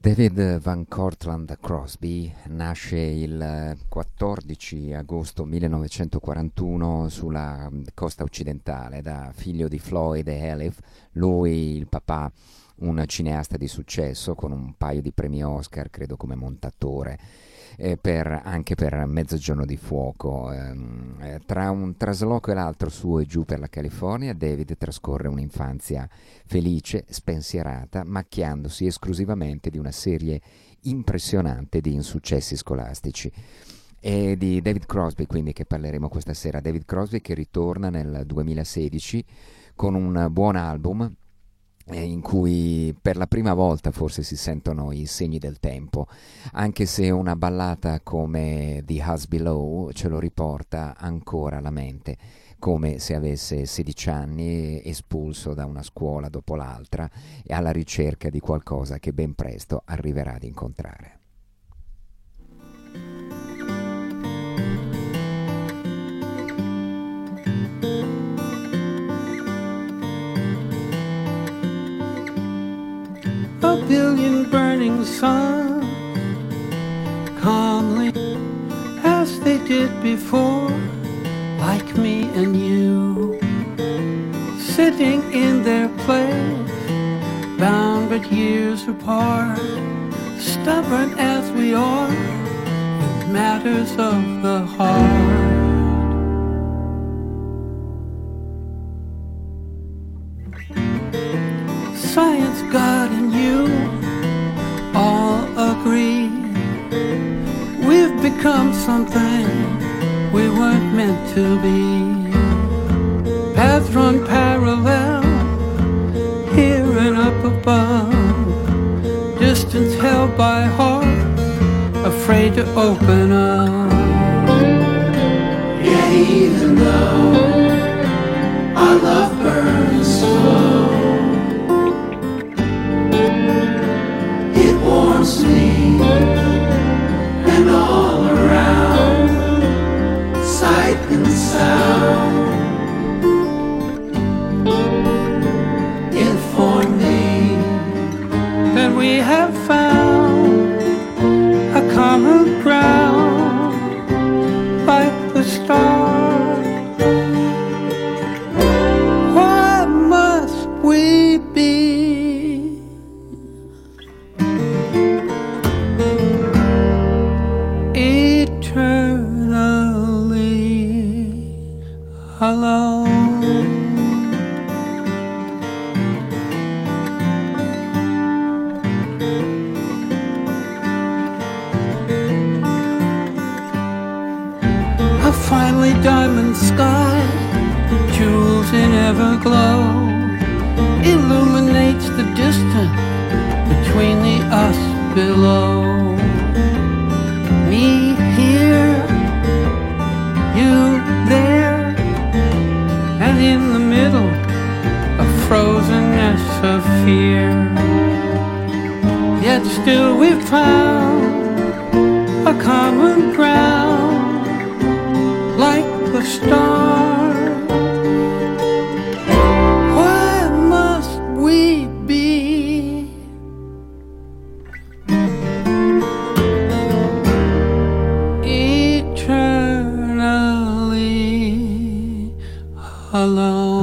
David Van Cortland Crosby nasce il 14 agosto 1941 sulla costa occidentale da figlio di Floyd e Elif, lui il papà un cineasta di successo con un paio di premi Oscar, credo come montatore, anche per Mezzogiorno di Fuoco. Tra un trasloco e l'altro su e giù per la California, David trascorre un'infanzia felice, spensierata, macchiandosi esclusivamente di una serie impressionante di insuccessi scolastici. E di David Crosby, quindi, che parleremo questa sera. David Crosby che ritorna nel 2016 con un buon album in cui per la prima volta forse si sentono i segni del tempo, anche se una ballata come The House Below ce lo riporta ancora alla mente, come se avesse 16 anni, espulso da una scuola dopo l'altra e alla ricerca di qualcosa che ben presto arriverà ad incontrare. A billion burning suns calmly as they did before, like me and you, sitting in their place, bound but years apart, stubborn as we are with matters of the heart. Science, God, and you all agree we've become something we weren't meant to be. Paths run parallel, here and up above, distance held by heart, afraid to open up. Yet even though our love burns slow, me and all around, sight and sound, inform me that we have found a common ground, like the stars. Why must we be diamond sky, jewels in everglow, illuminates the distance between the us below. Me of fear. Yet still we've found a common ground, like the stars. Why must we be eternally alone?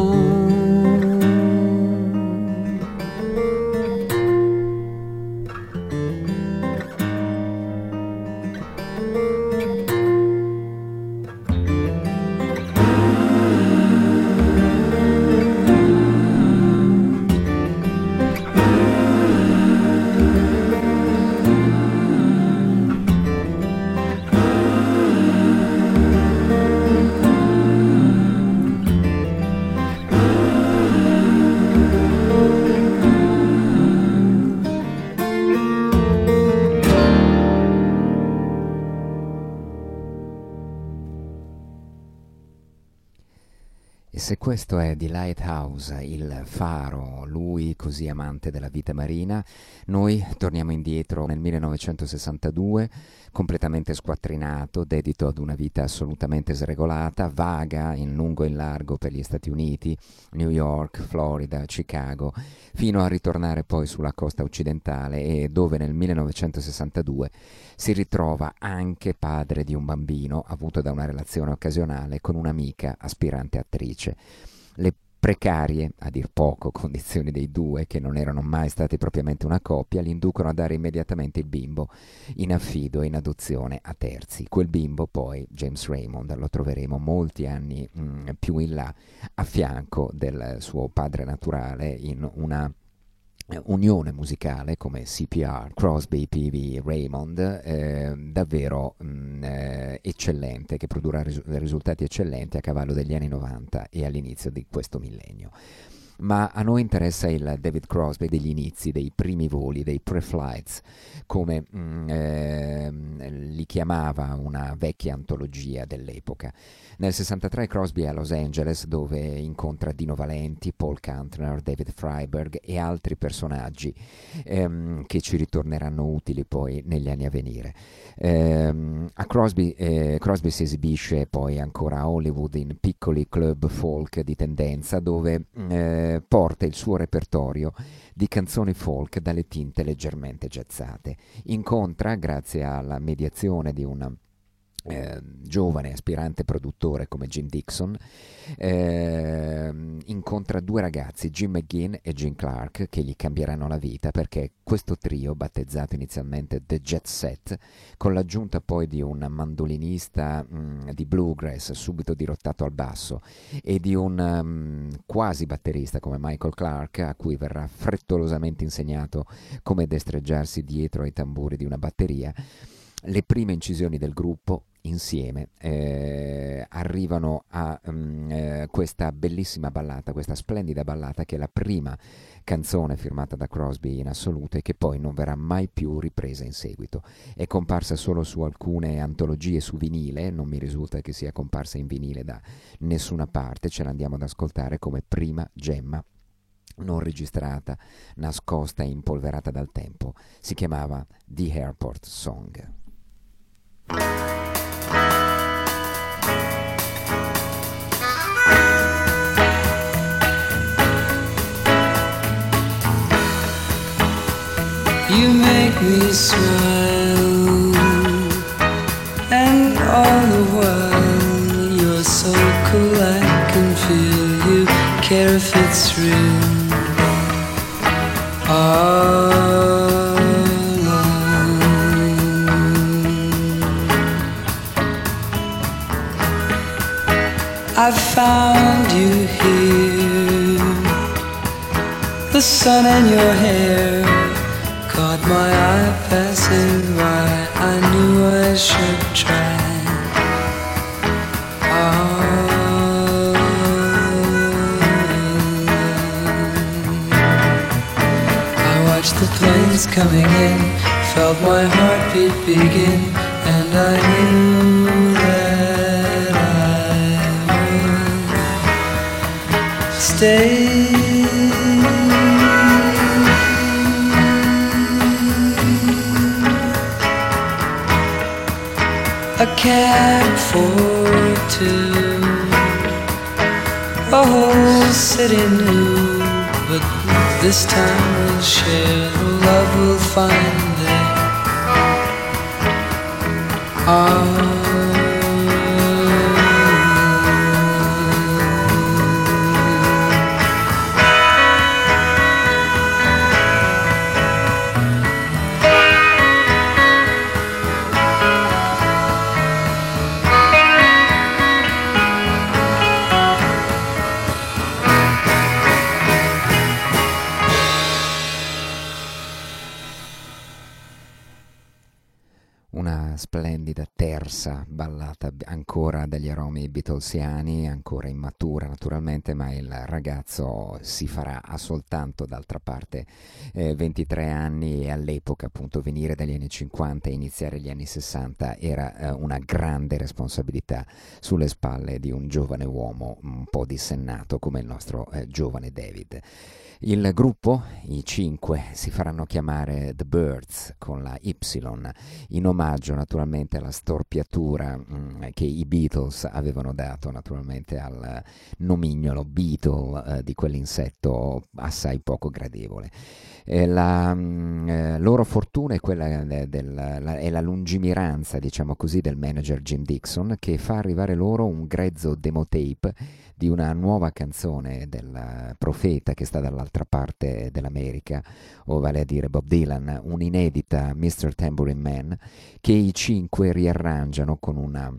Questo è The Lighthouse, il faro, lui così amante della vita marina. Noi torniamo indietro nel 1962, completamente squattrinato, dedito ad una vita assolutamente sregolata, vaga in lungo e in largo per gli Stati Uniti, New York, Florida, Chicago, fino a ritornare poi sulla costa occidentale, e dove nel 1962 si ritrova anche padre di un bambino avuto da una relazione occasionale con un'amica aspirante attrice. Le precarie, a dir poco, condizioni dei due, che non erano mai stati propriamente una coppia, li inducono a dare immediatamente il bimbo in affido e in adozione a terzi. Quel bimbo poi, James Raymond, lo troveremo molti anni più in là, a fianco del suo padre naturale, in una unione musicale come CPR, Crosby, PV, Raymond, davvero eccellente, che produrrà risultati eccellenti a cavallo degli anni 90 e all'inizio di questo millennio. Ma a noi interessa il David Crosby degli inizi, dei primi voli, dei pre-flights, come li chiamava una vecchia antologia dell'epoca. Nel 63 Crosby è a Los Angeles, dove incontra Dino Valenti, Paul Kantner, David Freiberg e altri personaggi che ci ritorneranno utili poi negli anni a venire. A Crosby si esibisce poi ancora a Hollywood in piccoli club folk di tendenza, dove porta il suo repertorio di canzoni folk dalle tinte leggermente jazzate. Incontra, grazie alla mediazione di un giovane aspirante produttore come Jim Dickson, incontra due ragazzi, Jim McGuinn e Jim Clark, che gli cambieranno la vita, perché questo trio, battezzato inizialmente The Jet Set, con l'aggiunta poi di un mandolinista di bluegrass subito dirottato al basso e di un quasi batterista come Michael Clark, a cui verrà frettolosamente insegnato come destreggiarsi dietro ai tamburi di una batteria. Le prime incisioni del gruppo insieme arrivano a questa bellissima ballata, questa splendida ballata, che è la prima canzone firmata da Crosby in assoluto e che poi non verrà mai più ripresa in seguito. È comparsa solo su alcune antologie su vinile, non mi risulta che sia comparsa in vinile da nessuna parte. Ce l'andiamo ad ascoltare come prima gemma non registrata, nascosta e impolverata dal tempo. Si chiamava The Airport Song. You make me smile, and all the while you're so cool, I can feel you care if it's real. Oh, I found you here, the sun in your hair caught my eye passing by, I knew I should try. I watched the planes coming in, felt my heartbeat begin, and I knew that stay. can afford to. A whole city new, but this time we'll share. Love will find their splendida terza ballata ancora dagli aromi beatlesiani, ancora immatura naturalmente, ma il ragazzo si farà, ha soltanto d'altra parte 23 anni, e all'epoca appunto venire dagli anni 50 e iniziare gli anni 60 era una grande responsabilità sulle spalle di un giovane uomo un po' dissennato come il nostro giovane David. Il gruppo, i 5, si faranno chiamare The Birds con la Y, in omaggio naturalmente alla storpiatura che i Beatles avevano dato naturalmente al nomignolo Beetle di quell'insetto assai poco gradevole. La loro fortuna è quella è la lungimiranza, diciamo così, del manager Jim Dickson, che fa arrivare loro un grezzo demotape di una nuova canzone del profeta che sta dall'altra parte dell'America, o vale a dire Bob Dylan, un'inedita Mr. Tambourine Man, che i 5 riarrangiano con un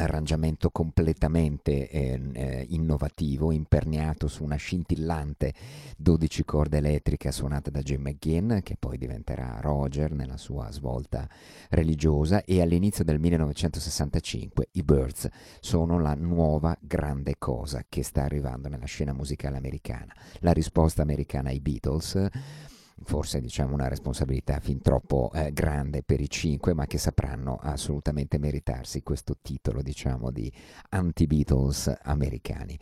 arrangiamento completamente innovativo, imperniato su una scintillante 12 corde elettrica suonata da Jim McGuinn, che poi diventerà Roger nella sua svolta religiosa, e all'inizio del 1965 i Birds sono la nuova grande cosa che sta arrivando nella scena musicale americana. La risposta americana ai Beatles, forse diciamo una responsabilità fin troppo grande per i 5, ma che sapranno assolutamente meritarsi questo titolo, diciamo, di anti-Beatles americani.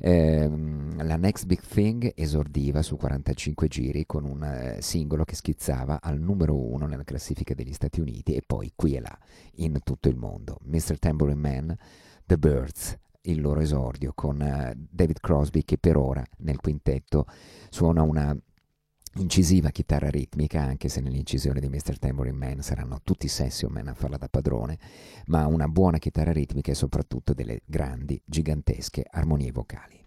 La Next Big Thing esordiva su 45 giri con un singolo che schizzava al numero 1 nella classifica degli Stati Uniti e poi qui e là in tutto il mondo. Mr. Tambourine Man, The Birds, il loro esordio con David Crosby, che per ora nel quintetto suona una incisiva chitarra ritmica, anche se nell'incisione di Mr. Tambourine Man saranno tutti session man a farla da padrone, ma una buona chitarra ritmica e soprattutto delle grandi, gigantesche armonie vocali.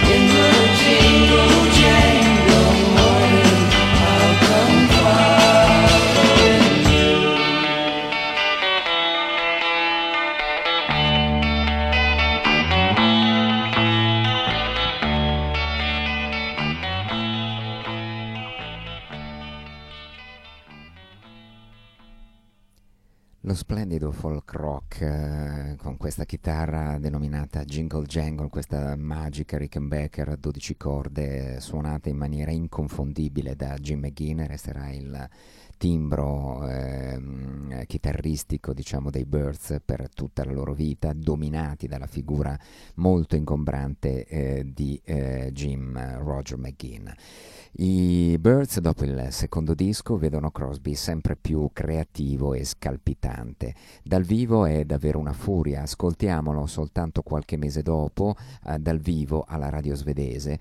In the Lo splendido folk rock con questa chitarra denominata Jingle Jangle, questa magica Rickenbacker a 12 corde suonata in maniera inconfondibile da Jim McGuinn, resterà il timbro chitarristico, diciamo, dei Birds per tutta la loro vita, dominati dalla figura molto ingombrante di Jim Roger McGuinn. I Birds, dopo il secondo disco, vedono Crosby sempre più creativo e scalpitante. Dal vivo è davvero una furia, ascoltiamolo soltanto qualche mese dopo dal vivo alla radio svedese.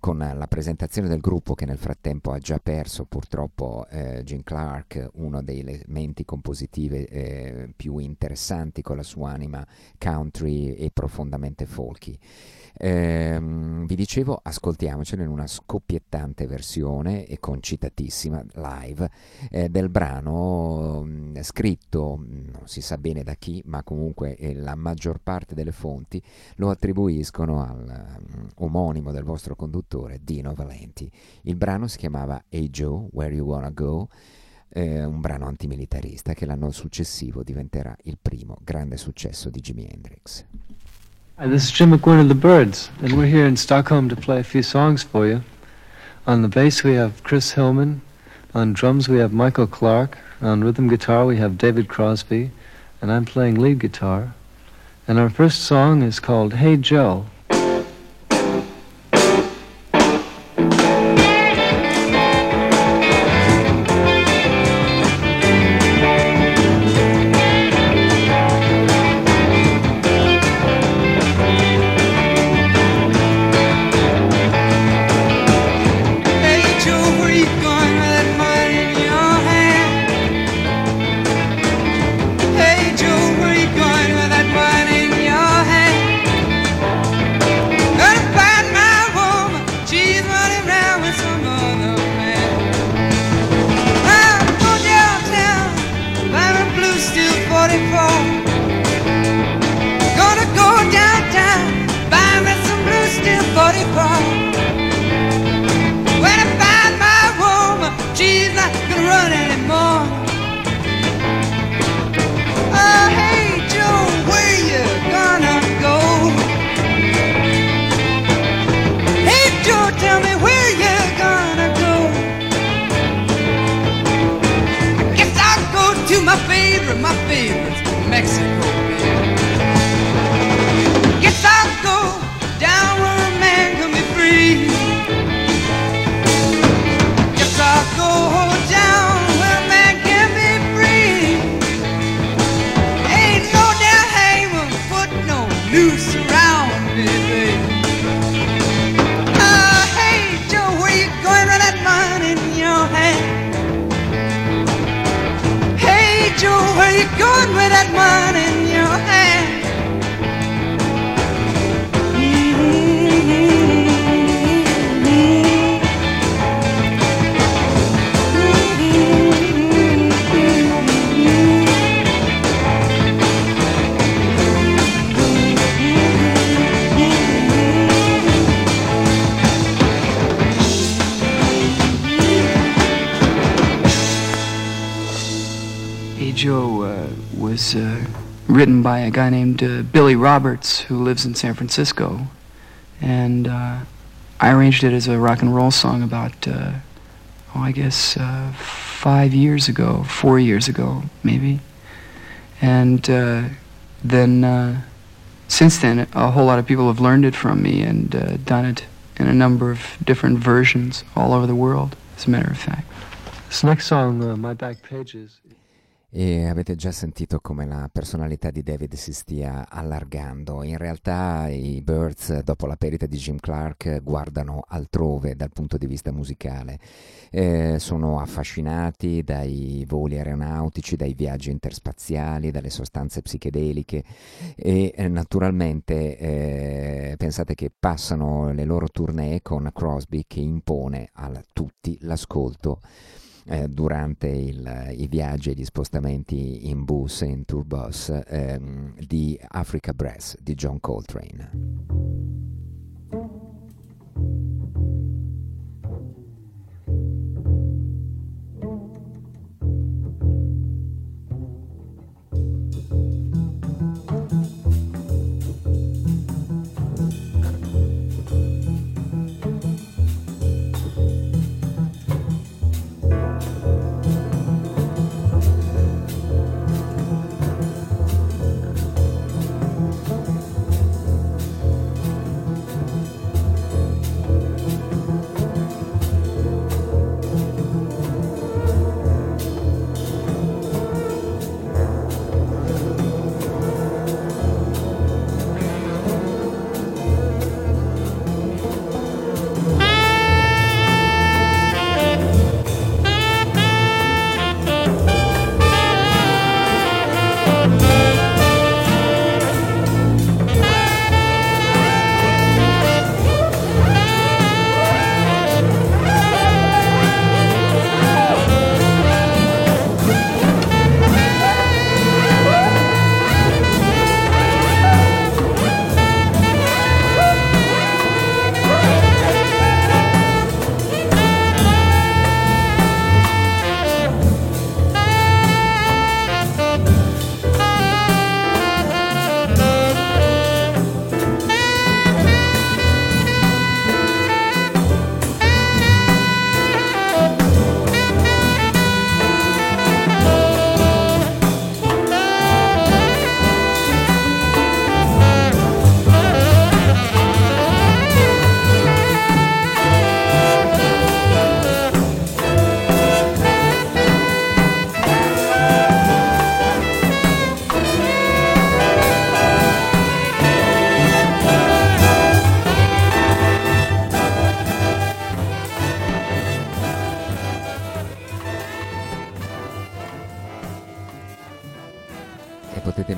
Con la presentazione del gruppo, che nel frattempo ha già perso purtroppo Jim Clark, uno dei menti compositive più interessanti, con la sua anima country e profondamente folky. Vi dicevo, ascoltiamocelo in una scoppiettante versione e concitatissima live del brano scritto non si sa bene da chi, ma comunque la maggior parte delle fonti lo attribuiscono al omonimo del vostro conduttore Dino Valenti. Il brano si chiamava Hey Joe, Where You Wanna Go, un brano antimilitarista che l'anno successivo diventerà il primo grande successo di Jimi Hendrix. Hi, this is Jim McGuinn of The Birds, and we're here in Stockholm to play a few songs for you. On the bass we have Chris Hillman, on drums we have Michael Clark, on rhythm guitar we have David Crosby, and I'm playing lead guitar. And our first song is called Hey Joe. Written by a guy named Billy Roberts, who lives in San Francisco, and I arranged it as a rock and roll song about, 4 years ago, maybe, and then since then a whole lot of people have learned it from me and done it in a number of different versions all over the world, as a matter of fact. This next song, My Back Pages. E avete già sentito come la personalità di David si stia allargando. In realtà i Birds, dopo la perdita di Jim Clark, guardano altrove dal punto di vista musicale. Sono affascinati dai voli aeronautici, dai viaggi interspaziali, dalle sostanze psichedeliche e naturalmente pensate che passano le loro tournée con Crosby che impone a tutti l'ascolto durante i viaggi e gli spostamenti in bus e in tour bus di Africa Brass di John Coltrane.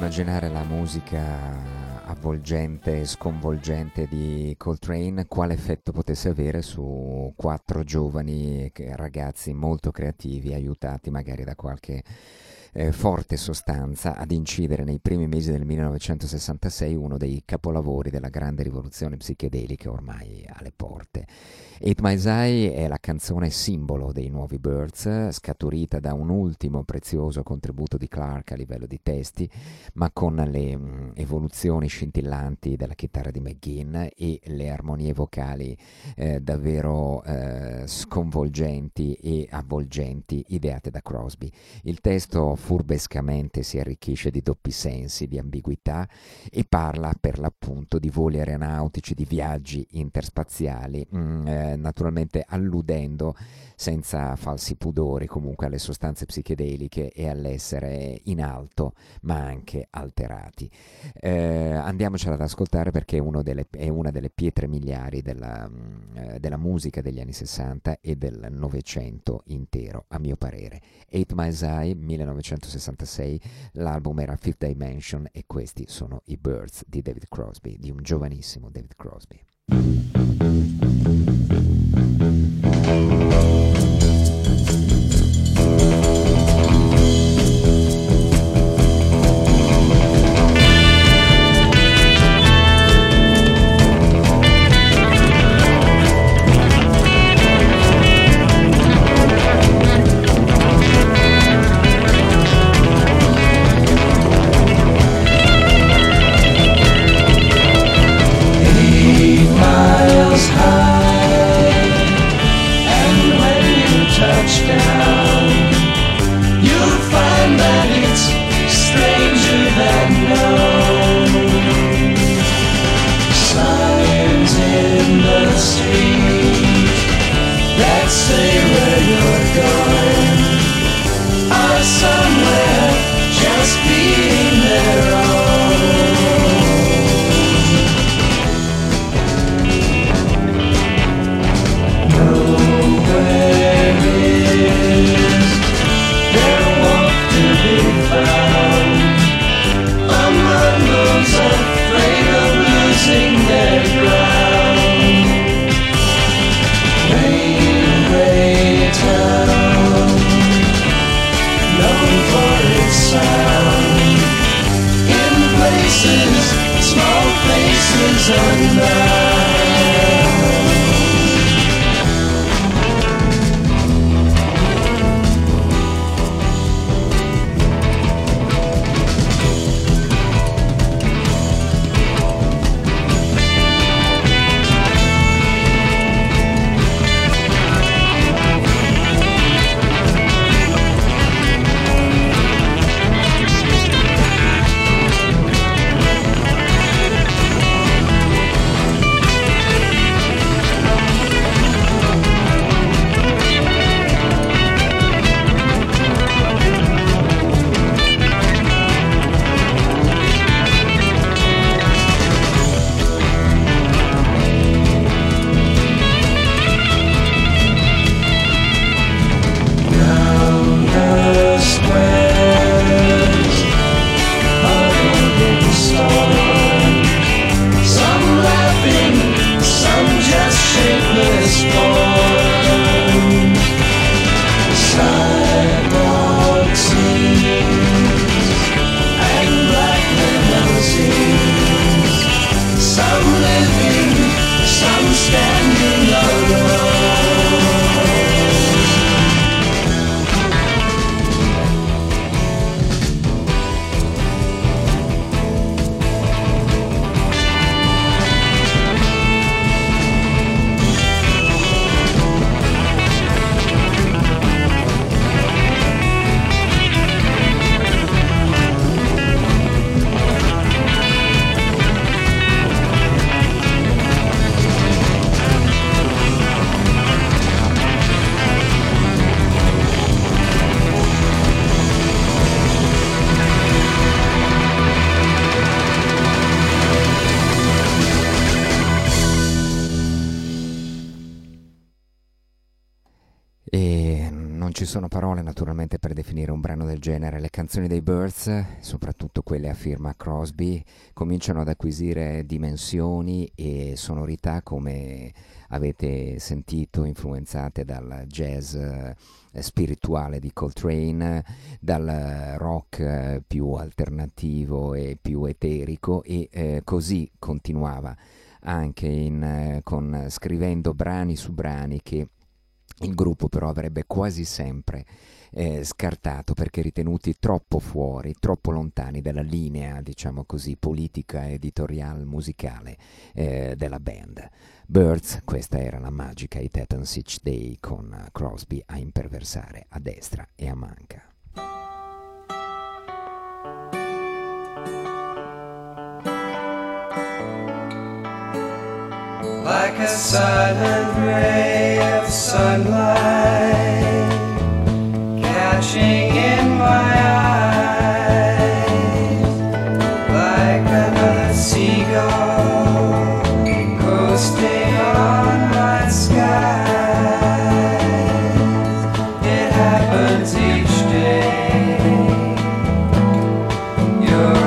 immaginare la musica avvolgente e sconvolgente di Coltrane, quale effetto potesse avere su quattro giovani ragazzi molto creativi, aiutati magari da qualche forte sostanza, ad incidere nei primi mesi del 1966 uno dei capolavori della grande rivoluzione psichedelica ormai alle porte. Eight Miles High è la canzone simbolo dei nuovi Birds, scaturita da un ultimo prezioso contributo di Clark a livello di testi, ma con le evoluzioni scintillanti della chitarra di McGuinn e le armonie vocali davvero sconvolgenti e avvolgenti ideate da Crosby. Il testo furbescamente si arricchisce di doppi sensi, di ambiguità, e parla per l'appunto di voli aeronautici, di viaggi interspaziali, naturalmente alludendo senza falsi pudori comunque alle sostanze psichedeliche e all'essere in alto ma anche alterati. Andiamocela ad ascoltare, perché è una delle pietre miliari della musica degli anni 60 e del Novecento intero, a mio parere. Eight Miles High, 1966, l'album era Fifth Dimension, e questi sono i Birds di David Crosby, di un giovanissimo David Crosby. ci sono parole naturalmente per definire un brano del genere. Le canzoni dei Birds, soprattutto quelle a firma Crosby, cominciano ad acquisire dimensioni e sonorità, come avete sentito, influenzate dal jazz spirituale di Coltrane, dal rock più alternativo e più eterico, e così continuava anche scrivendo brani su brani che il gruppo però avrebbe quasi sempre scartato, perché ritenuti troppo fuori, troppo lontani dalla linea, diciamo così, politica, editorial, musicale della band. Birds, questa era la magica It Happens Each Day, con Crosby a imperversare a destra e a manca. Like a silent ray of sunlight catching in my eyes, like another seagull coasting on my skies. It happens each day. You're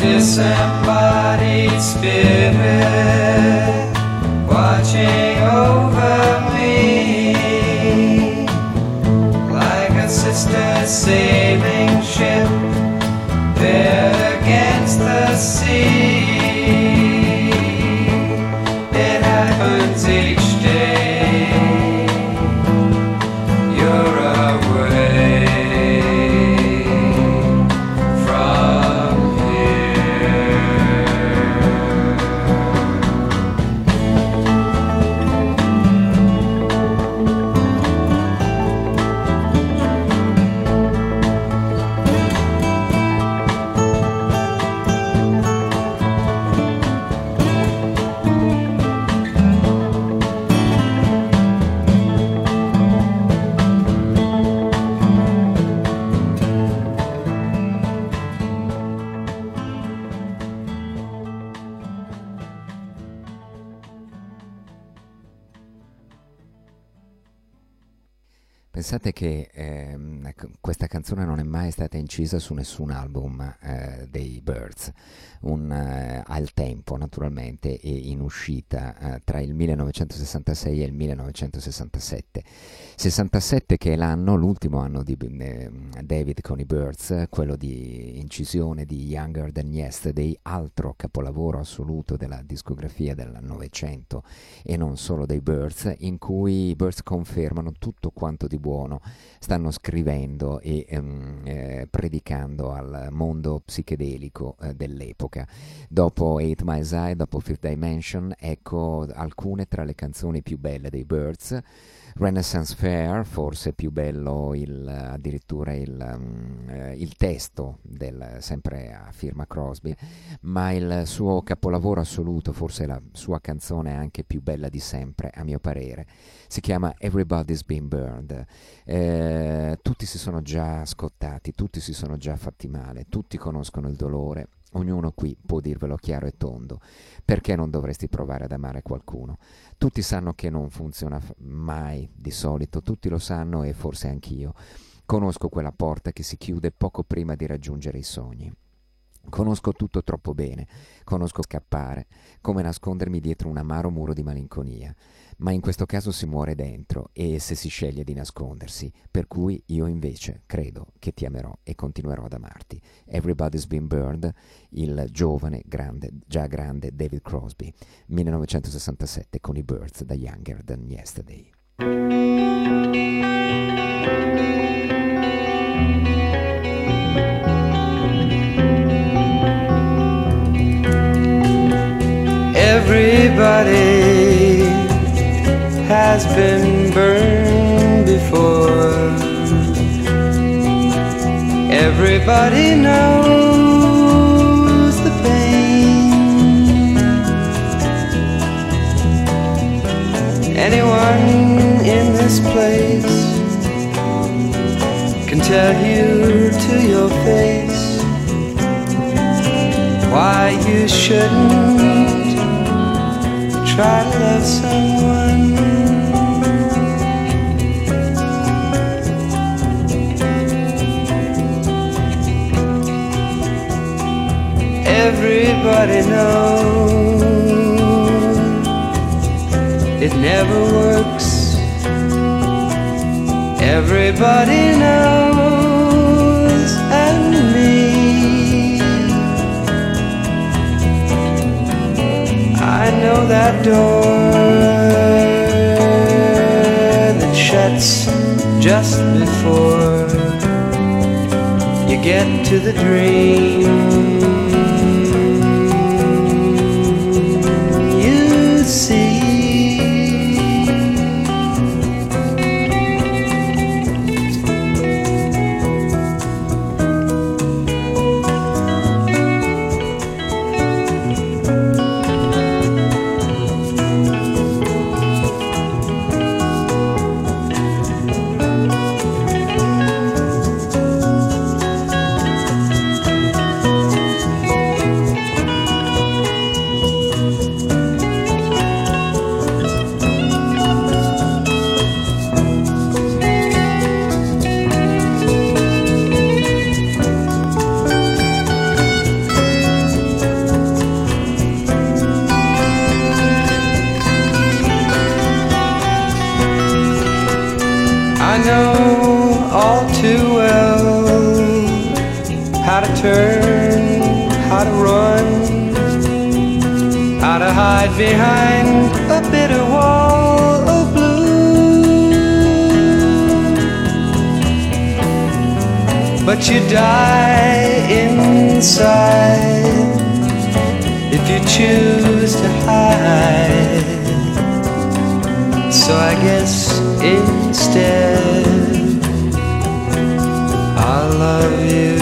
disembodied spirit watching over me, like a sister sailing ship there against the sea. It happens each day. You're away. Pensate che questa canzone non è mai stata incisa su nessun album dei Birds, al tempo naturalmente, e in uscita tra il 1966 e il 1967. 67 che è l'ultimo anno di David con i Birds, quello di incisione di Younger Than Yesterday, altro capolavoro assoluto della discografia del Novecento e non solo dei Birds, in cui i Birds confermano tutto quanto di buono stanno scrivendo e predicando al mondo psichedelico dell'epoca. Dopo Eight Miles High, dopo Fifth Dimension, ecco alcune tra le canzoni più belle dei Birds. Renaissance Fair, forse più bello addirittura il testo, sempre a firma Crosby, ma il suo capolavoro assoluto, forse la sua canzone anche più bella di sempre a mio parere, si chiama Everybody's Been Burned. Tutti si sono già scottati, tutti si sono già fatti male, tutti conoscono il dolore. Ognuno qui può dirvelo chiaro e tondo: perché non dovresti provare ad amare qualcuno? Tutti sanno che non funziona mai, di solito, tutti lo sanno, e forse anch'io. Conosco quella porta che si chiude poco prima di raggiungere i sogni. Conosco tutto troppo bene, conosco scappare, come nascondermi dietro un amaro muro di malinconia, ma in questo caso si muore dentro e se si sceglie di nascondersi, per cui io invece credo che ti amerò e continuerò ad amarti. Everybody's Been Burned, il giovane, grande, già grande David Crosby, 1967 con i Birds da Younger Than Yesterday. Everybody has been burned before. Everybody knows the pain. Anyone in this place can tell you to your face why you shouldn't try to love someone. Everybody knows it never works. Everybody knows and I know that door that shuts just before you get to the dream. You see, how to run, how to hide behind a bitter wall of blue. But you die inside if you choose to hide. So I guess instead I'll love you.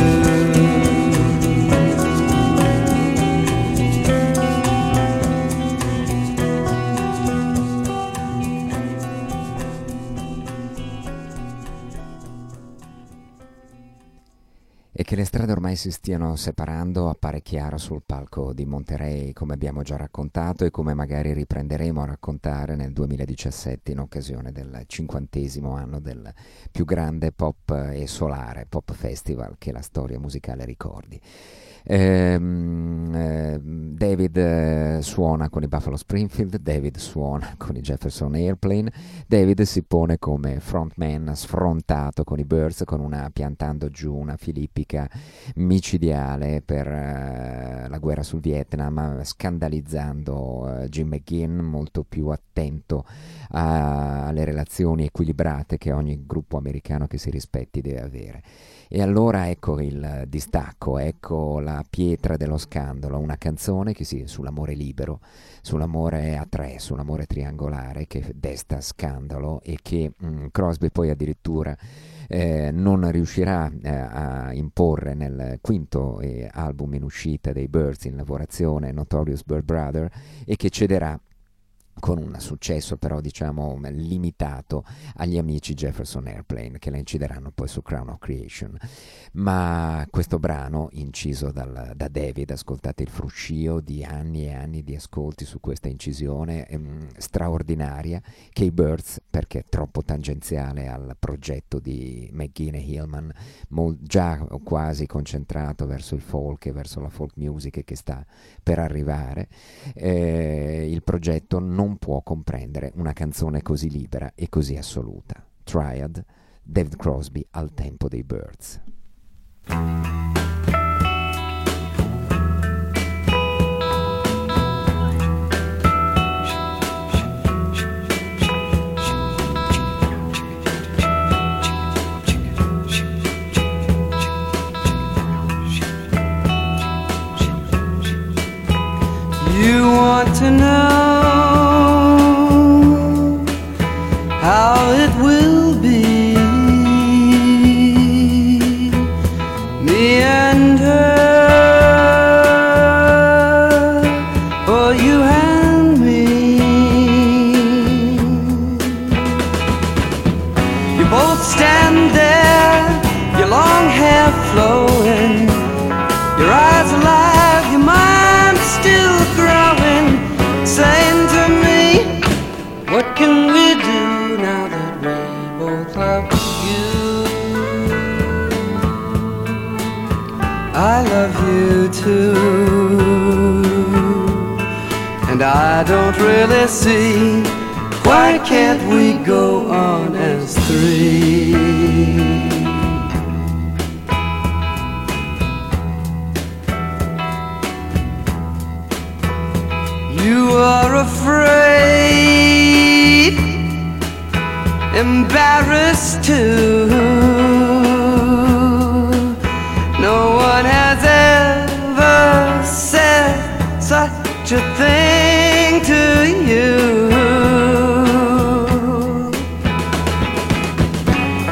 Che le strade ormai si stiano separando appare chiaro sul palco di Monterey, come abbiamo già raccontato e come magari riprenderemo a raccontare nel 2017 in occasione del 50° anno del più grande pop e solare pop festival che la storia musicale ricordi. David suona con i Buffalo Springfield, David suona con i Jefferson Airplane, David si pone come frontman sfrontato con i Birds, con una piantando giù una filippica micidiale per la guerra sul Vietnam, scandalizzando Jim McGuinn, molto più attento alle relazioni equilibrate che ogni gruppo americano che si rispetti deve avere. E allora ecco il distacco, ecco la pietra dello scandalo, una canzone che sì, sull'amore libero, sull'amore a tre, sull'amore triangolare che desta scandalo e che Crosby poi addirittura non riuscirà a imporre nel quinto album in uscita dei Birds in lavorazione, Notorious Byrd Brother, e che cederà con un successo però diciamo limitato agli amici Jefferson Airplane, che la incideranno poi su Crown of Creation. Ma questo brano inciso da David, ascoltate il fruscio di anni e anni di ascolti su questa incisione straordinaria, che i Birds, perché è troppo tangenziale al progetto di McGuinn e Hillman, già quasi concentrato verso il folk e verso la folk music che sta per arrivare, il progetto non può comprendere una canzone così libera e così assoluta. Triad, David Crosby al tempo dei Birds. You want to know how it will be, me and her, or you and me. You both stand there, your long hair flowing, your eyes alive, your mind still growing, saying to me, what can we do now that we both love you? I love you too, and I don't really see, why can't we go on as three? You are afraid, embarrassed too. No one has ever said such a thing to you.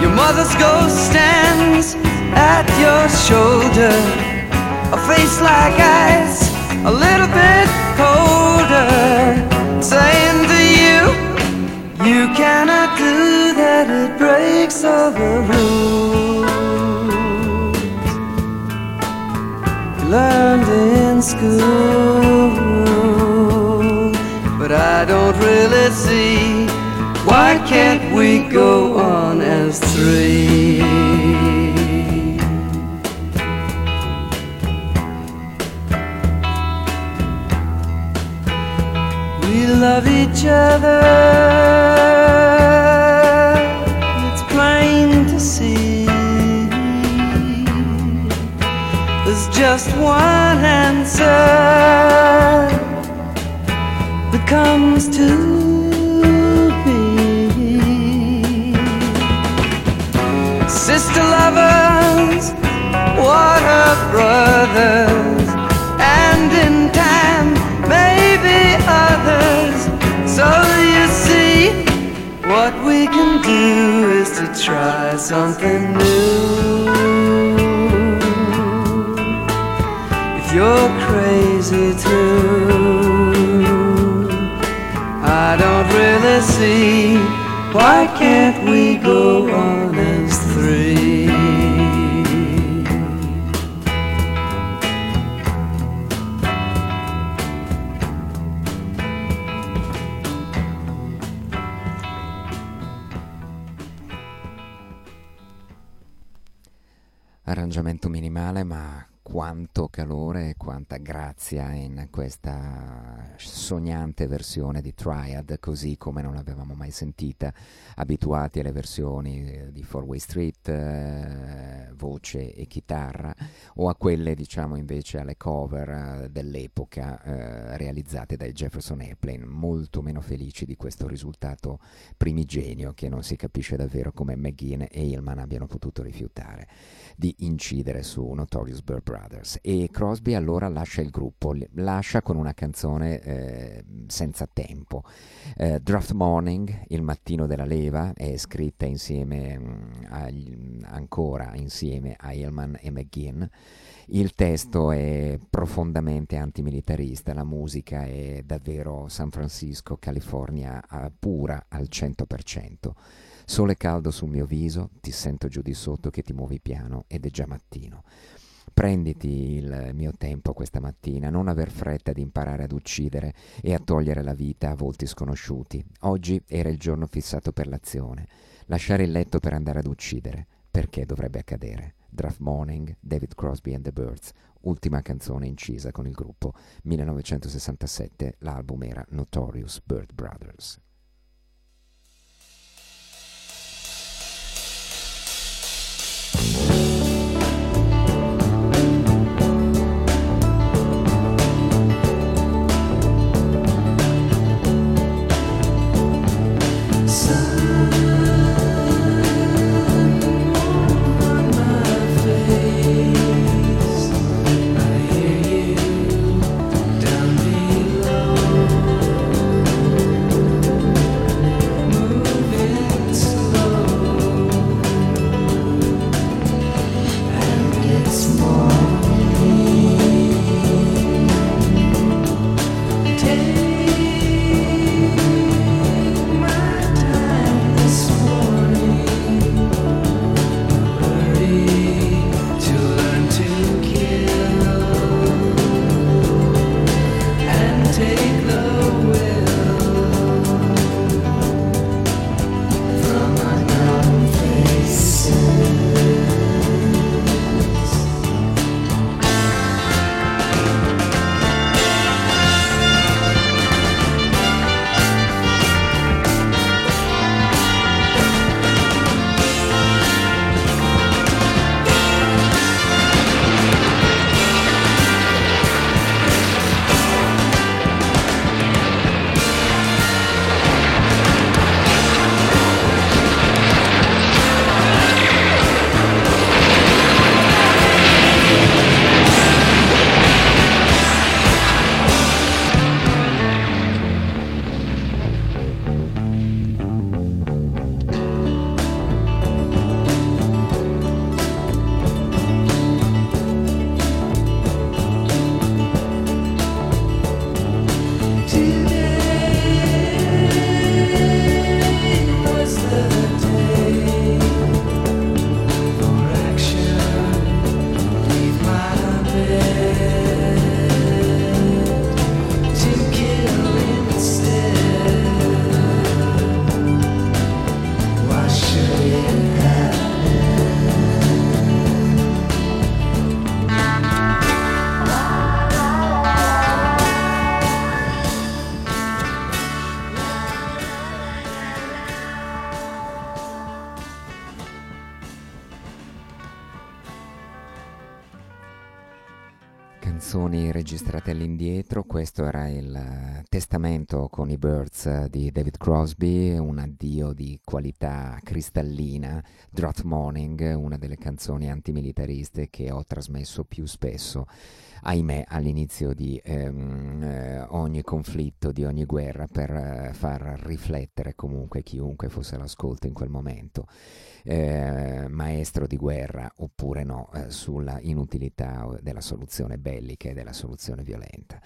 Your mother's ghost stands at your shoulder, a face like ice, a little bit colder, saying to you, you cannot do that, it breaks all the rules learned in school. But I don't really see, why can't we go on as three? We love each other, it's plain to see. There's just one answer that comes to me. Sister lovers, what are brothers, and in time maybe others. So you see, what we can do is to try something new. If you're crazy too, I don't really see, why can't we go on as three? Arrangiamento minimale, ma quanto calore e quanta grazia in questa sognante versione di Triad, così come non l'avevamo mai sentita, abituati alle versioni di Four Way Street, voce e chitarra, o a quelle diciamo invece alle cover dell'epoca realizzate dai Jefferson Airplane, molto meno felici di questo risultato primigenio che non si capisce davvero come McGuinn e Hillman abbiano potuto rifiutare di incidere su Notorious Byrd Brother. Brothers, e Crosby allora lascia il gruppo, lascia con una canzone senza tempo. Draft Morning, il mattino della leva, è scritta ancora insieme a Hillman e McGuinn. Il testo è profondamente antimilitarista, la musica è davvero San Francisco, California pura al 100%. Sole caldo sul mio viso, ti sento giù di sotto che ti muovi piano ed è già mattino. Prenditi il mio tempo questa mattina, non aver fretta di imparare ad uccidere e a togliere la vita a volti sconosciuti. Oggi era il giorno fissato per l'azione. Lasciare il letto per andare ad uccidere, perché dovrebbe accadere? Draft Morning, David Crosby and the Birds, ultima canzone incisa con il gruppo, 1967, l'album era Notorious Byrd Brothers. Registratelli indietro, questo era il testamento con i Birds di David Crosby, un addio di qualità cristallina. Draft Morning, una delle canzoni antimilitariste che ho trasmesso più spesso, ahimè, all'inizio di ogni conflitto, di ogni guerra, per far riflettere comunque chiunque fosse all'ascolto in quel momento, maestro di guerra oppure no, sulla inutilità della soluzione bellica e della soluzione violenta.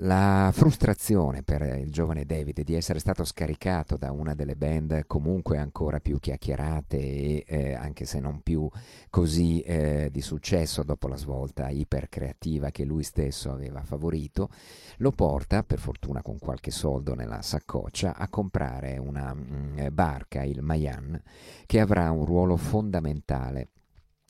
La frustrazione per il giovane David di essere stato scaricato da una delle band comunque ancora più chiacchierate e anche se non più così di successo dopo la svolta ipercreativa che lui stesso aveva favorito, lo porta, per fortuna con qualche soldo nella saccoccia, a comprare una barca, il Mayan, che avrà un ruolo fondamentale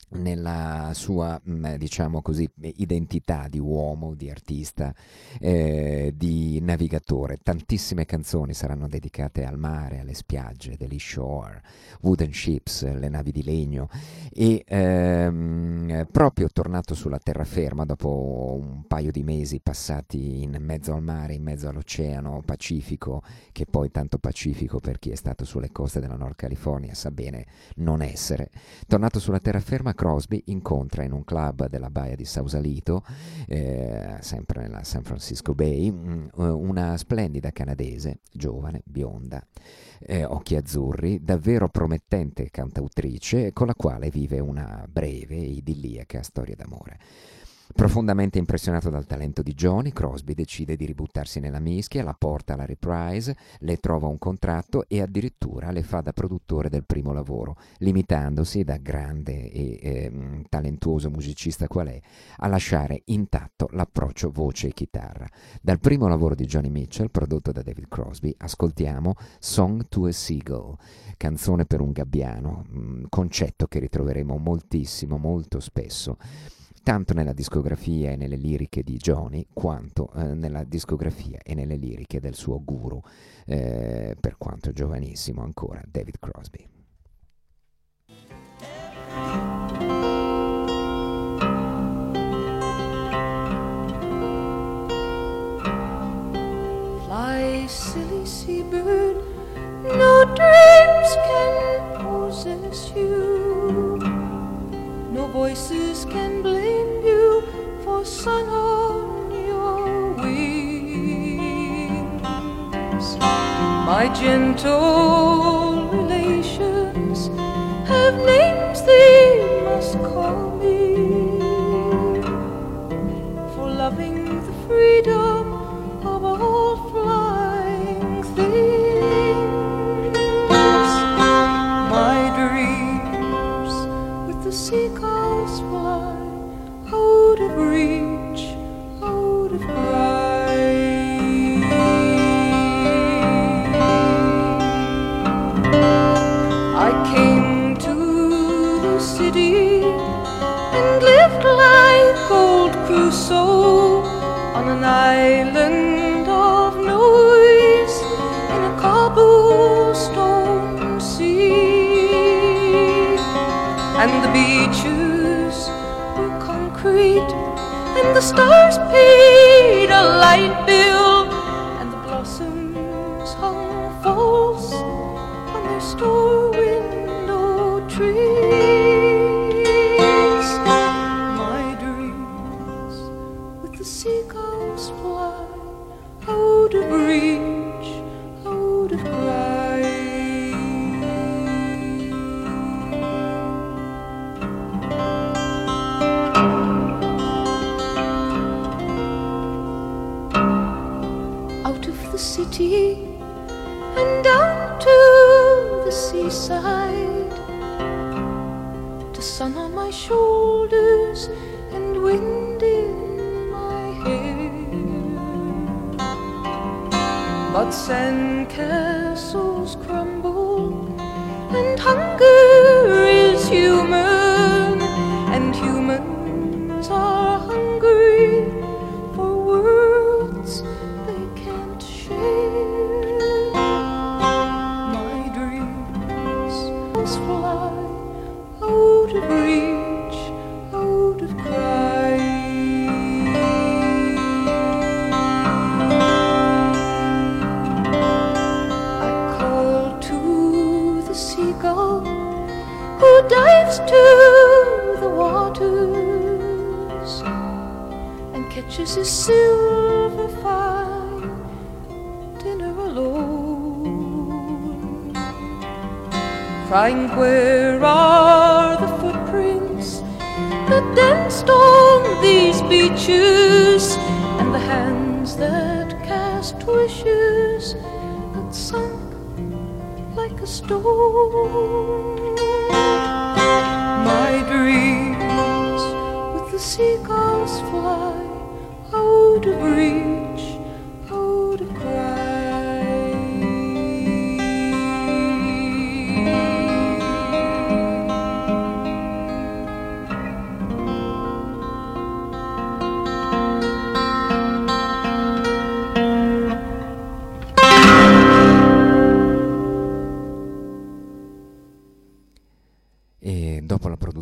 nella sua, diciamo così, identità di uomo, di artista, di navigatore. Tantissime canzoni saranno dedicate al mare, alle spiagge, degli shore, wooden ships, le navi di legno, e proprio tornato sulla terraferma dopo un paio di mesi passati in mezzo al mare, in mezzo all'oceano Pacifico, che poi tanto Pacifico per chi è stato sulle coste della Nord California sa bene non essere, tornato sulla terraferma Crosby incontra in un club della baia di Sausalito, sempre nella San Francisco Bay, una splendida canadese, giovane, bionda, occhi azzurri, davvero promettente cantautrice, con la quale vive una breve e idilliaca storia d'amore. Profondamente impressionato dal talento di Joni, Crosby decide di ributtarsi nella mischia, la porta alla Reprise, le trova un contratto e addirittura le fa da produttore del primo lavoro, limitandosi, da grande e talentuoso musicista qual è, a lasciare intatto l'approccio voce e chitarra. Dal primo lavoro di Joni Mitchell, prodotto da David Crosby, ascoltiamo Song to a Seagull, canzone per un gabbiano, concetto che ritroveremo molto spesso, tanto nella discografia e nelle liriche di Joni, quanto nella discografia e nelle liriche del suo guru, per quanto giovanissimo ancora, David Crosby. Fly, silly seabird, no dreams can possess you. No voices can blame you for sun on your wings. My gentle relations have names they must call me for loving the freedom of all flying things. My dreams with the seagull. So on an island of noise in a cobblestone sea, and the beaches were concrete, and the stars paid a light bill, and the blossoms hung false on their store window trees. And down to the seaside, the sun on my shoulders and wind in my hair. But sandcastles crumble, and hunger is human, and humans are hungry for worlds they can't share. To the waters and catches his silver fine dinner alone, crying, where are the footprints that danced on these beaches, and the hands that cast wishes that sunk like a stone. My dreams with the seagulls fly out of reach, out of cry.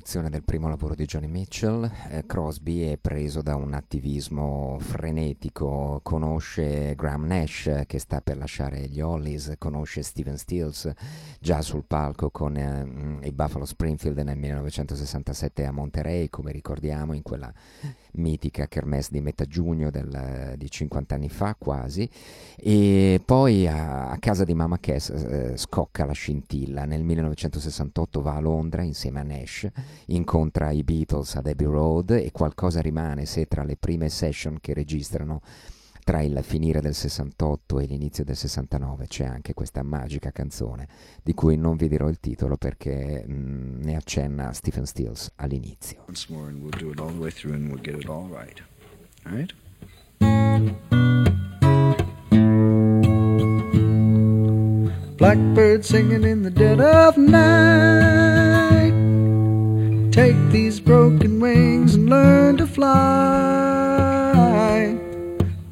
evoluzione del primo lavoro di Joni Mitchell, Crosby è preso da un attivismo frenetico, conosce Graham Nash che sta per lasciare gli Hollies, conosce Stephen Stills già sul palco con i Buffalo Springfield nel 1967 a Monterey, come ricordiamo in quella mitica kermesse di metà giugno di 50 anni fa quasi, e poi a casa di Mama Cass scocca la scintilla. Nel 1968 va a Londra insieme a Nash, incontra i Beatles ad Abbey Road e qualcosa rimane, se tra le prime session che registrano tra il finire del 68 e l'inizio del 69 c'è anche questa magica canzone di cui non vi dirò il titolo perché ne accenna Stephen Stills all'inizio. Once more and we'll do it all the way through and we'll get it all right. All right? Blackbird singing in the dead of night. Take these broken wings and learn to fly.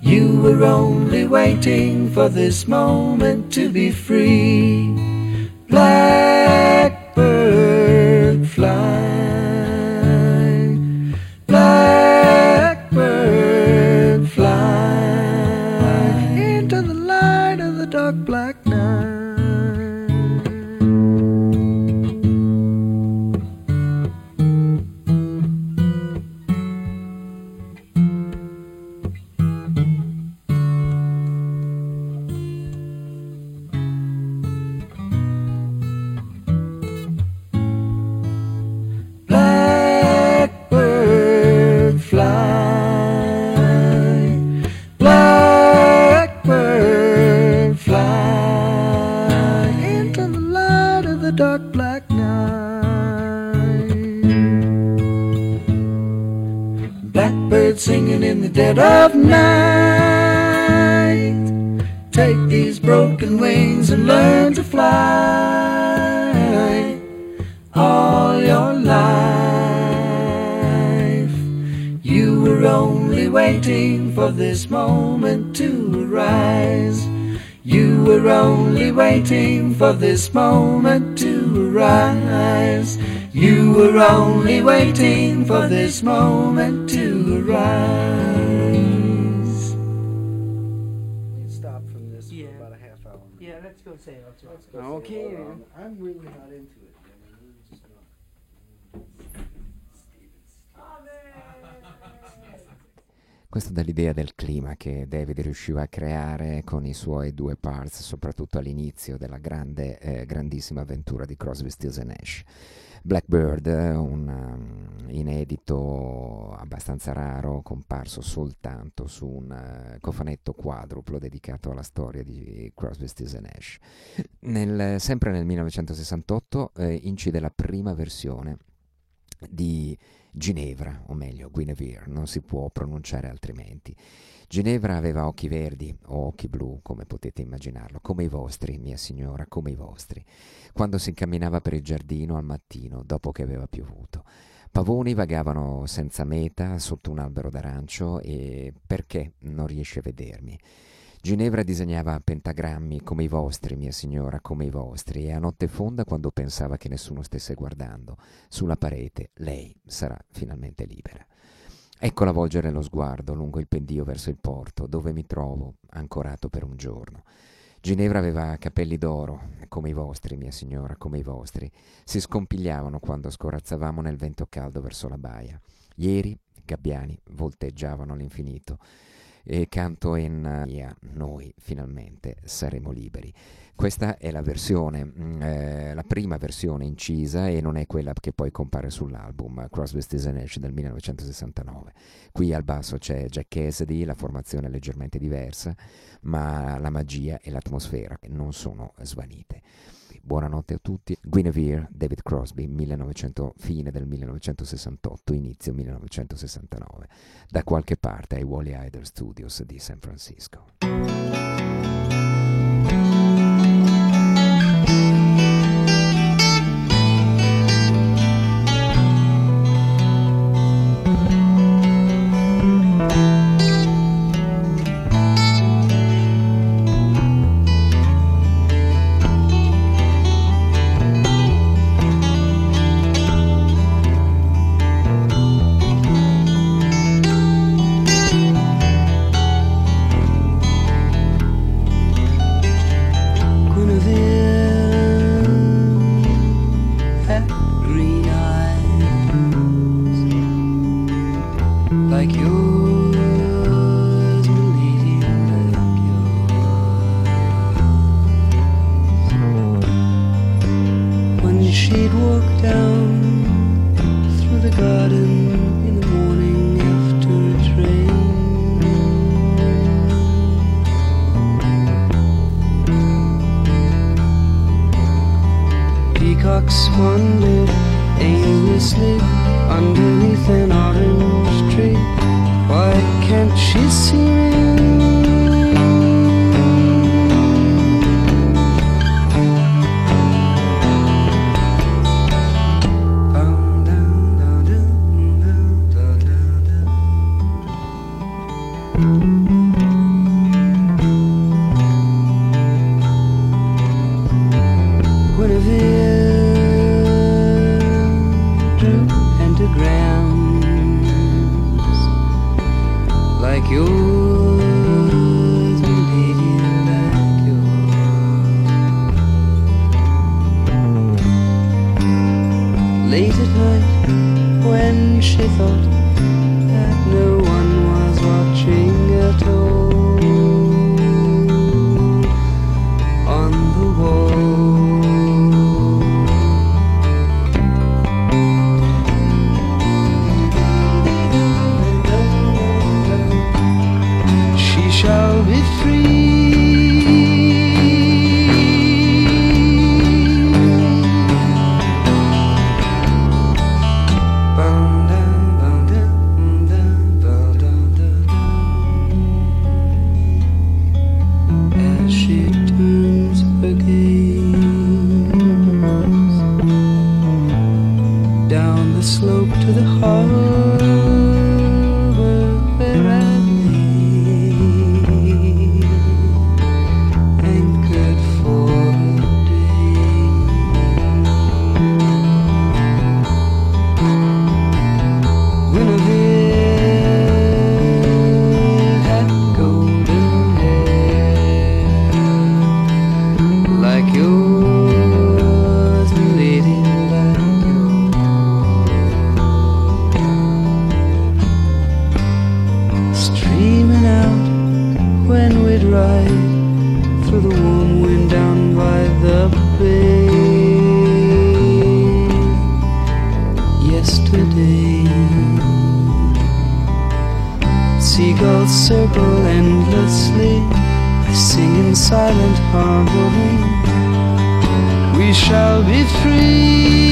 you were only waiting for this moment to be free. Blackbird fly, blackbird fly, into the light of the dark black singing in the dead of night. Take these broken wings and learn to fly. All your life you were only waiting for this moment to arise. You were only waiting for this moment to arise. You were only waiting for this moment to arise. We'll stop from this for about a half hour. Yeah, let's go say it. Okay. Say, I'm really not into it. I mean, we're just not. Questo dà l'idea del clima che David riusciva a creare con i suoi due parts, soprattutto all'inizio della grande, grandissima avventura di Crosby, Stills & Nash. Blackbird, un inedito abbastanza raro, comparso soltanto su un cofanetto quadruplo dedicato alla storia di Crosby, Stills & Nash. Sempre nel 1968 incide la prima versione di Ginevra, o meglio Guinevere, non si può pronunciare altrimenti. Ginevra aveva occhi verdi o occhi blu, come potete immaginarlo, come i vostri, mia signora, come i vostri, quando si incamminava per il giardino al mattino dopo che aveva piovuto. Pavoni vagavano senza meta sotto un albero d'arancio e perché non riesce a vedermi. Ginevra disegnava pentagrammi come i vostri, mia signora, come i vostri, e a notte fonda, quando pensava che nessuno stesse guardando, sulla parete lei sarà finalmente libera. Eccola volgere lo sguardo lungo il pendio verso il porto, dove mi trovo ancorato per un giorno. Ginevra aveva capelli d'oro, come i vostri, mia signora, come i vostri. Si scompigliavano quando scorazzavamo nel vento caldo verso la baia. Ieri gabbiani volteggiavano all'infinito. E canto in noi finalmente saremo liberi. Questa è la versione, la prima versione incisa, e non è quella che poi compare sull'album Crosby, Stills & Nash del 1969. Qui al basso c'è Jack Cassidy, la formazione è leggermente diversa, ma la magia e l'atmosfera non sono svanite. Buonanotte a tutti. Guinevere, David Crosby, fine del 1968, inizio 1969, da qualche parte ai Wally Heider Studios di San Francisco. Silent harmony, we shall be free.